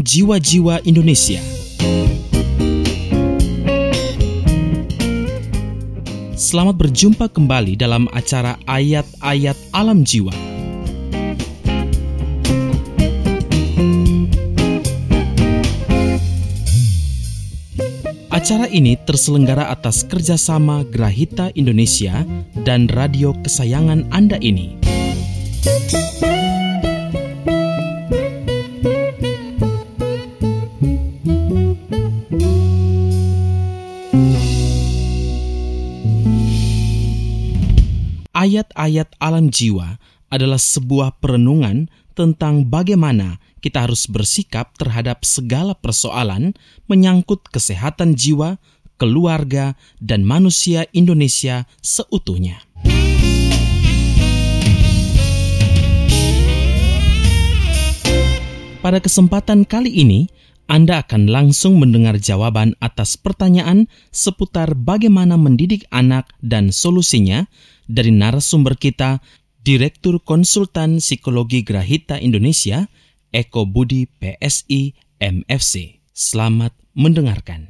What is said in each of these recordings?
dalam jiwa-jiwa Indonesia. Selamat berjumpa kembali dalam acara Ayat-Ayat Alam Jiwa. Acara ini terselenggara atas kerjasama Grahita Indonesia dan radio kesayangan Anda ini. Ayat-ayat alam jiwa adalah sebuah perenungan tentang bagaimana kita harus bersikap terhadap segala persoalan menyangkut kesehatan jiwa, keluarga, dan manusia Indonesia seutuhnya. Pada kesempatan kali ini, Anda akan langsung mendengar jawaban atas pertanyaan seputar bagaimana mendidik anak dan solusinya dari narasumber kita, Direktur Konsultan Psikologi Grahita Indonesia, Eko Budi PSI MFC. Selamat mendengarkan.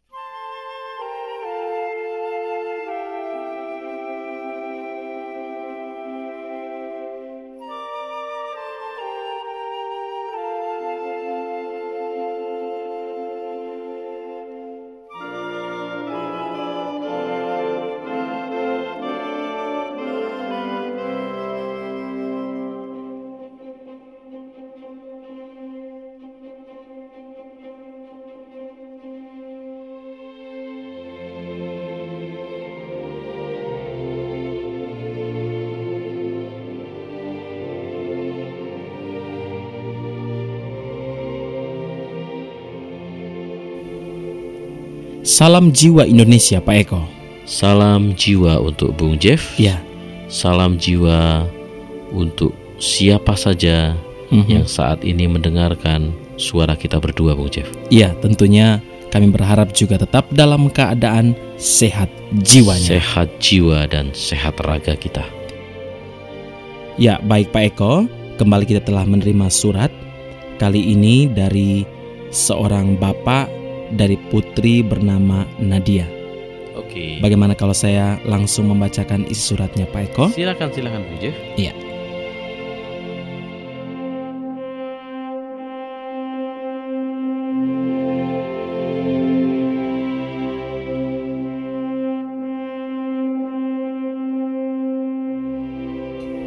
Salam jiwa Indonesia, Pak Eko. Salam jiwa untuk Bung Jeff. Ya. Salam jiwa untuk siapa saja yang saat ini mendengarkan suara kita berdua, Bung Jeff. Ya, tentunya kami berharap juga tetap dalam keadaan sehat jiwanya. Sehat jiwa dan sehat raga kita. Ya, baik Pak Eko. Kembali kita telah menerima surat. Kali ini dari seorang bapak dari putri bernama Nadia. Oke. Bagaimana kalau saya langsung membacakan isi suratnya, Pak Eko? Silakan Bu Jeff. Iya.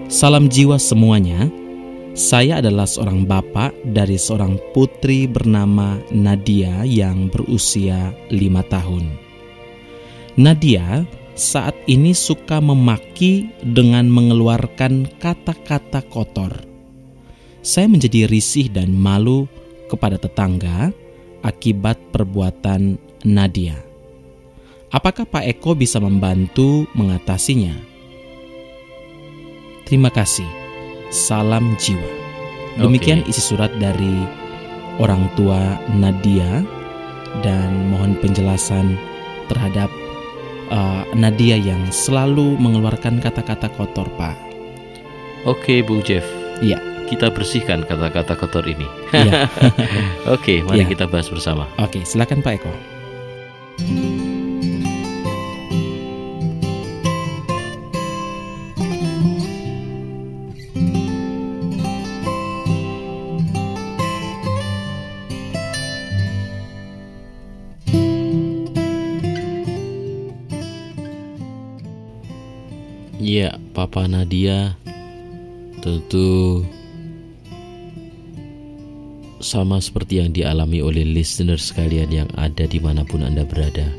Salam jiwa semuanya. Saya adalah seorang bapak dari seorang putri bernama Nadia yang berusia 5 tahun. Nadia saat ini suka memaki dengan mengeluarkan kata-kata kotor. Saya menjadi risih dan malu kepada tetangga akibat perbuatan Nadia. Apakah Pak Eko bisa membantu mengatasinya? Terima kasih. Salam jiwa. Demikian isi surat dari orang tua Nadia, dan mohon penjelasan terhadap Nadia yang selalu mengeluarkan kata-kata kotor, Pak. Oke, Bung Jeff. Iya. Kita bersihkan kata-kata kotor ini. Iya. Oke, mari kita bahas bersama. Oke, silakan Pak Eko. Ya, Papa Nadia tentu sama seperti yang dialami oleh listener sekalian yang ada dimanapun Anda berada.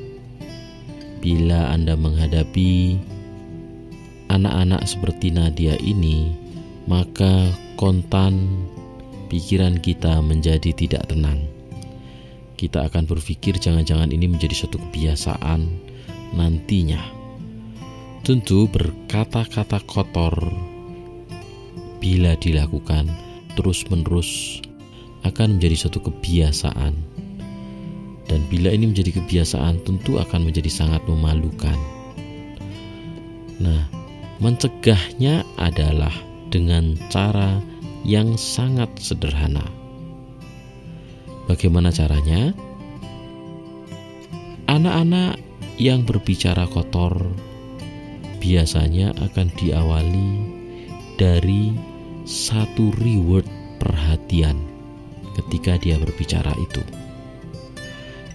Bila Anda menghadapi anak-anak seperti Nadia ini, maka kontan pikiran kita menjadi tidak tenang. Kita akan berpikir jangan-jangan ini menjadi suatu kebiasaan nantinya. Tentu berkata-kata kotor bila dilakukan terus-menerus akan menjadi suatu kebiasaan. Dan bila ini menjadi kebiasaan, tentu akan menjadi sangat memalukan. Nah, mencegahnya adalah dengan cara yang sangat sederhana. Bagaimana caranya? Anak-anak yang berbicara kotor biasanya akan diawali dari satu reward perhatian ketika dia berbicara itu.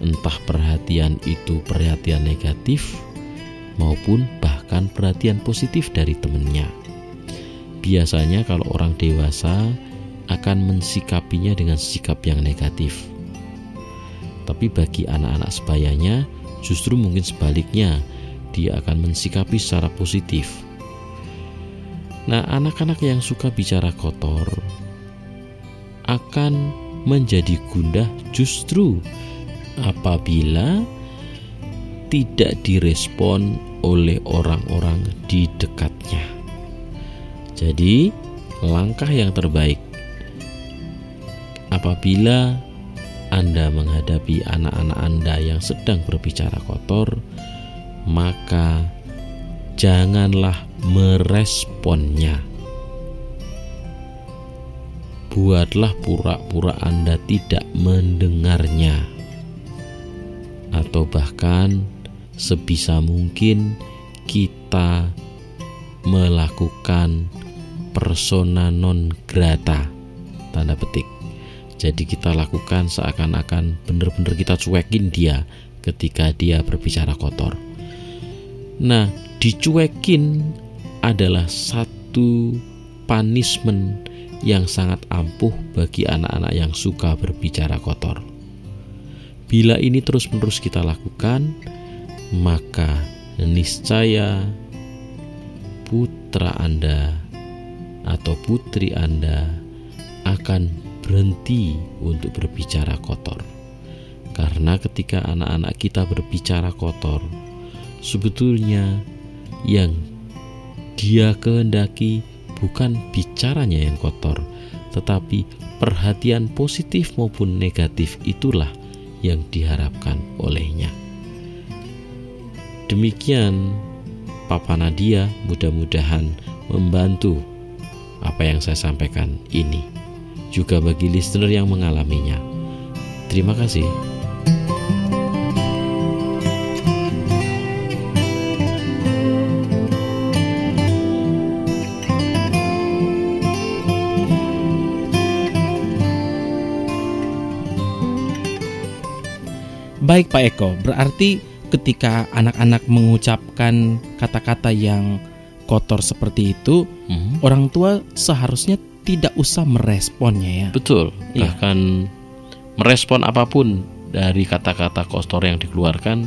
Entah perhatian itu perhatian negatif maupun bahkan perhatian positif dari temannya. Biasanya kalau orang dewasa akan mensikapinya dengan sikap yang negatif. Tapi bagi anak-anak sebayanya justru mungkin sebaliknya, dia akan mensikapi secara positif. Nah, anak-anak yang suka bicara kotor akan menjadi gundah justru apabila tidak direspon oleh orang-orang di dekatnya. Jadi, langkah yang terbaik apabila Anda menghadapi anak-anak Anda yang sedang berbicara kotor, maka janganlah meresponnya. Buatlah pura-pura Anda tidak mendengarnya, atau bahkan sebisa mungkin kita melakukan persona non grata, tanda petik. Jadi kita lakukan seakan-akan benar-benar kita cuekin dia ketika dia berbicara kotor. Nah, dicuekin adalah satu punishment yang sangat ampuh bagi anak-anak yang suka berbicara kotor. Bila ini terus-menerus kita lakukan, maka niscaya putra Anda atau putri Anda akan berhenti untuk berbicara kotor. Karena ketika anak-anak kita berbicara kotor, sebetulnya yang dia kehendaki bukan bicaranya yang kotor, tetapi perhatian positif maupun negatif itulah yang diharapkan olehnya. Demikian Papa Nadia, mudah-mudahan membantu apa yang saya sampaikan ini, juga bagi listener yang mengalaminya. Terima kasih. Baik Pak Eko, berarti ketika anak-anak mengucapkan kata-kata yang kotor seperti itu, orang tua seharusnya tidak usah meresponnya ya? Betul, ya. Bahkan merespon apapun dari kata-kata kotor yang dikeluarkan,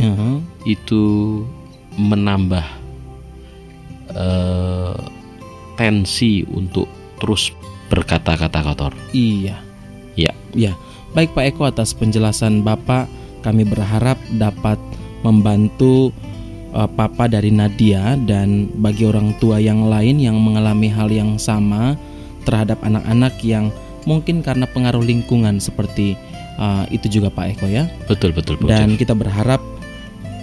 itu menambah tensi untuk terus berkata-kata kotor. Iya. Ya. Ya. Baik Pak Eko, atas penjelasan Bapak, kami berharap dapat membantu Papa dari Nadia dan bagi orang tua yang lain yang mengalami hal yang sama terhadap anak-anak yang mungkin karena pengaruh lingkungan seperti itu juga Pak Eko ya. Betul. Dan kita berharap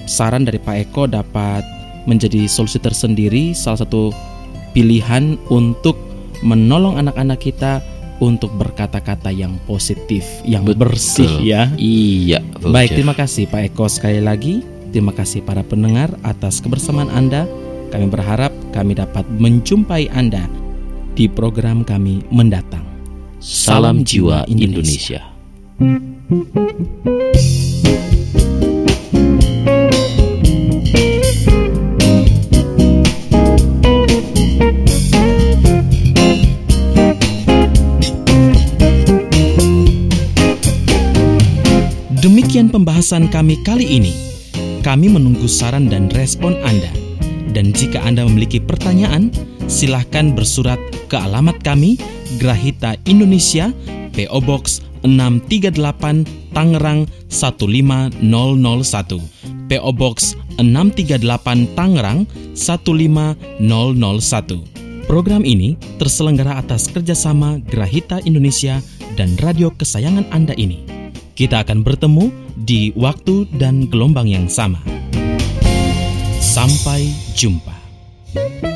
saran dari Pak Eko dapat menjadi solusi tersendiri, salah satu pilihan untuk menolong anak-anak kita untuk berkata-kata yang positif, yang bersih ya. Iya. Baik, terima kasih Pak Eko sekali lagi. Terima kasih para pendengar atas kebersamaan Anda. Kami berharap kami dapat menjumpai Anda di program kami mendatang. Salam Jiwa Indonesia. Demikian pembahasan kami kali ini. Kami menunggu saran dan respon Anda. Dan jika Anda memiliki pertanyaan, silahkan bersurat ke alamat kami, Grahita Indonesia, PO Box 638, Tangerang 15001. PO Box 638, Tangerang 15001. Program ini terselenggara atas kerjasama Grahita Indonesia dan radio kesayangan Anda ini. Kita akan bertemu di waktu dan gelombang yang sama. Sampai jumpa.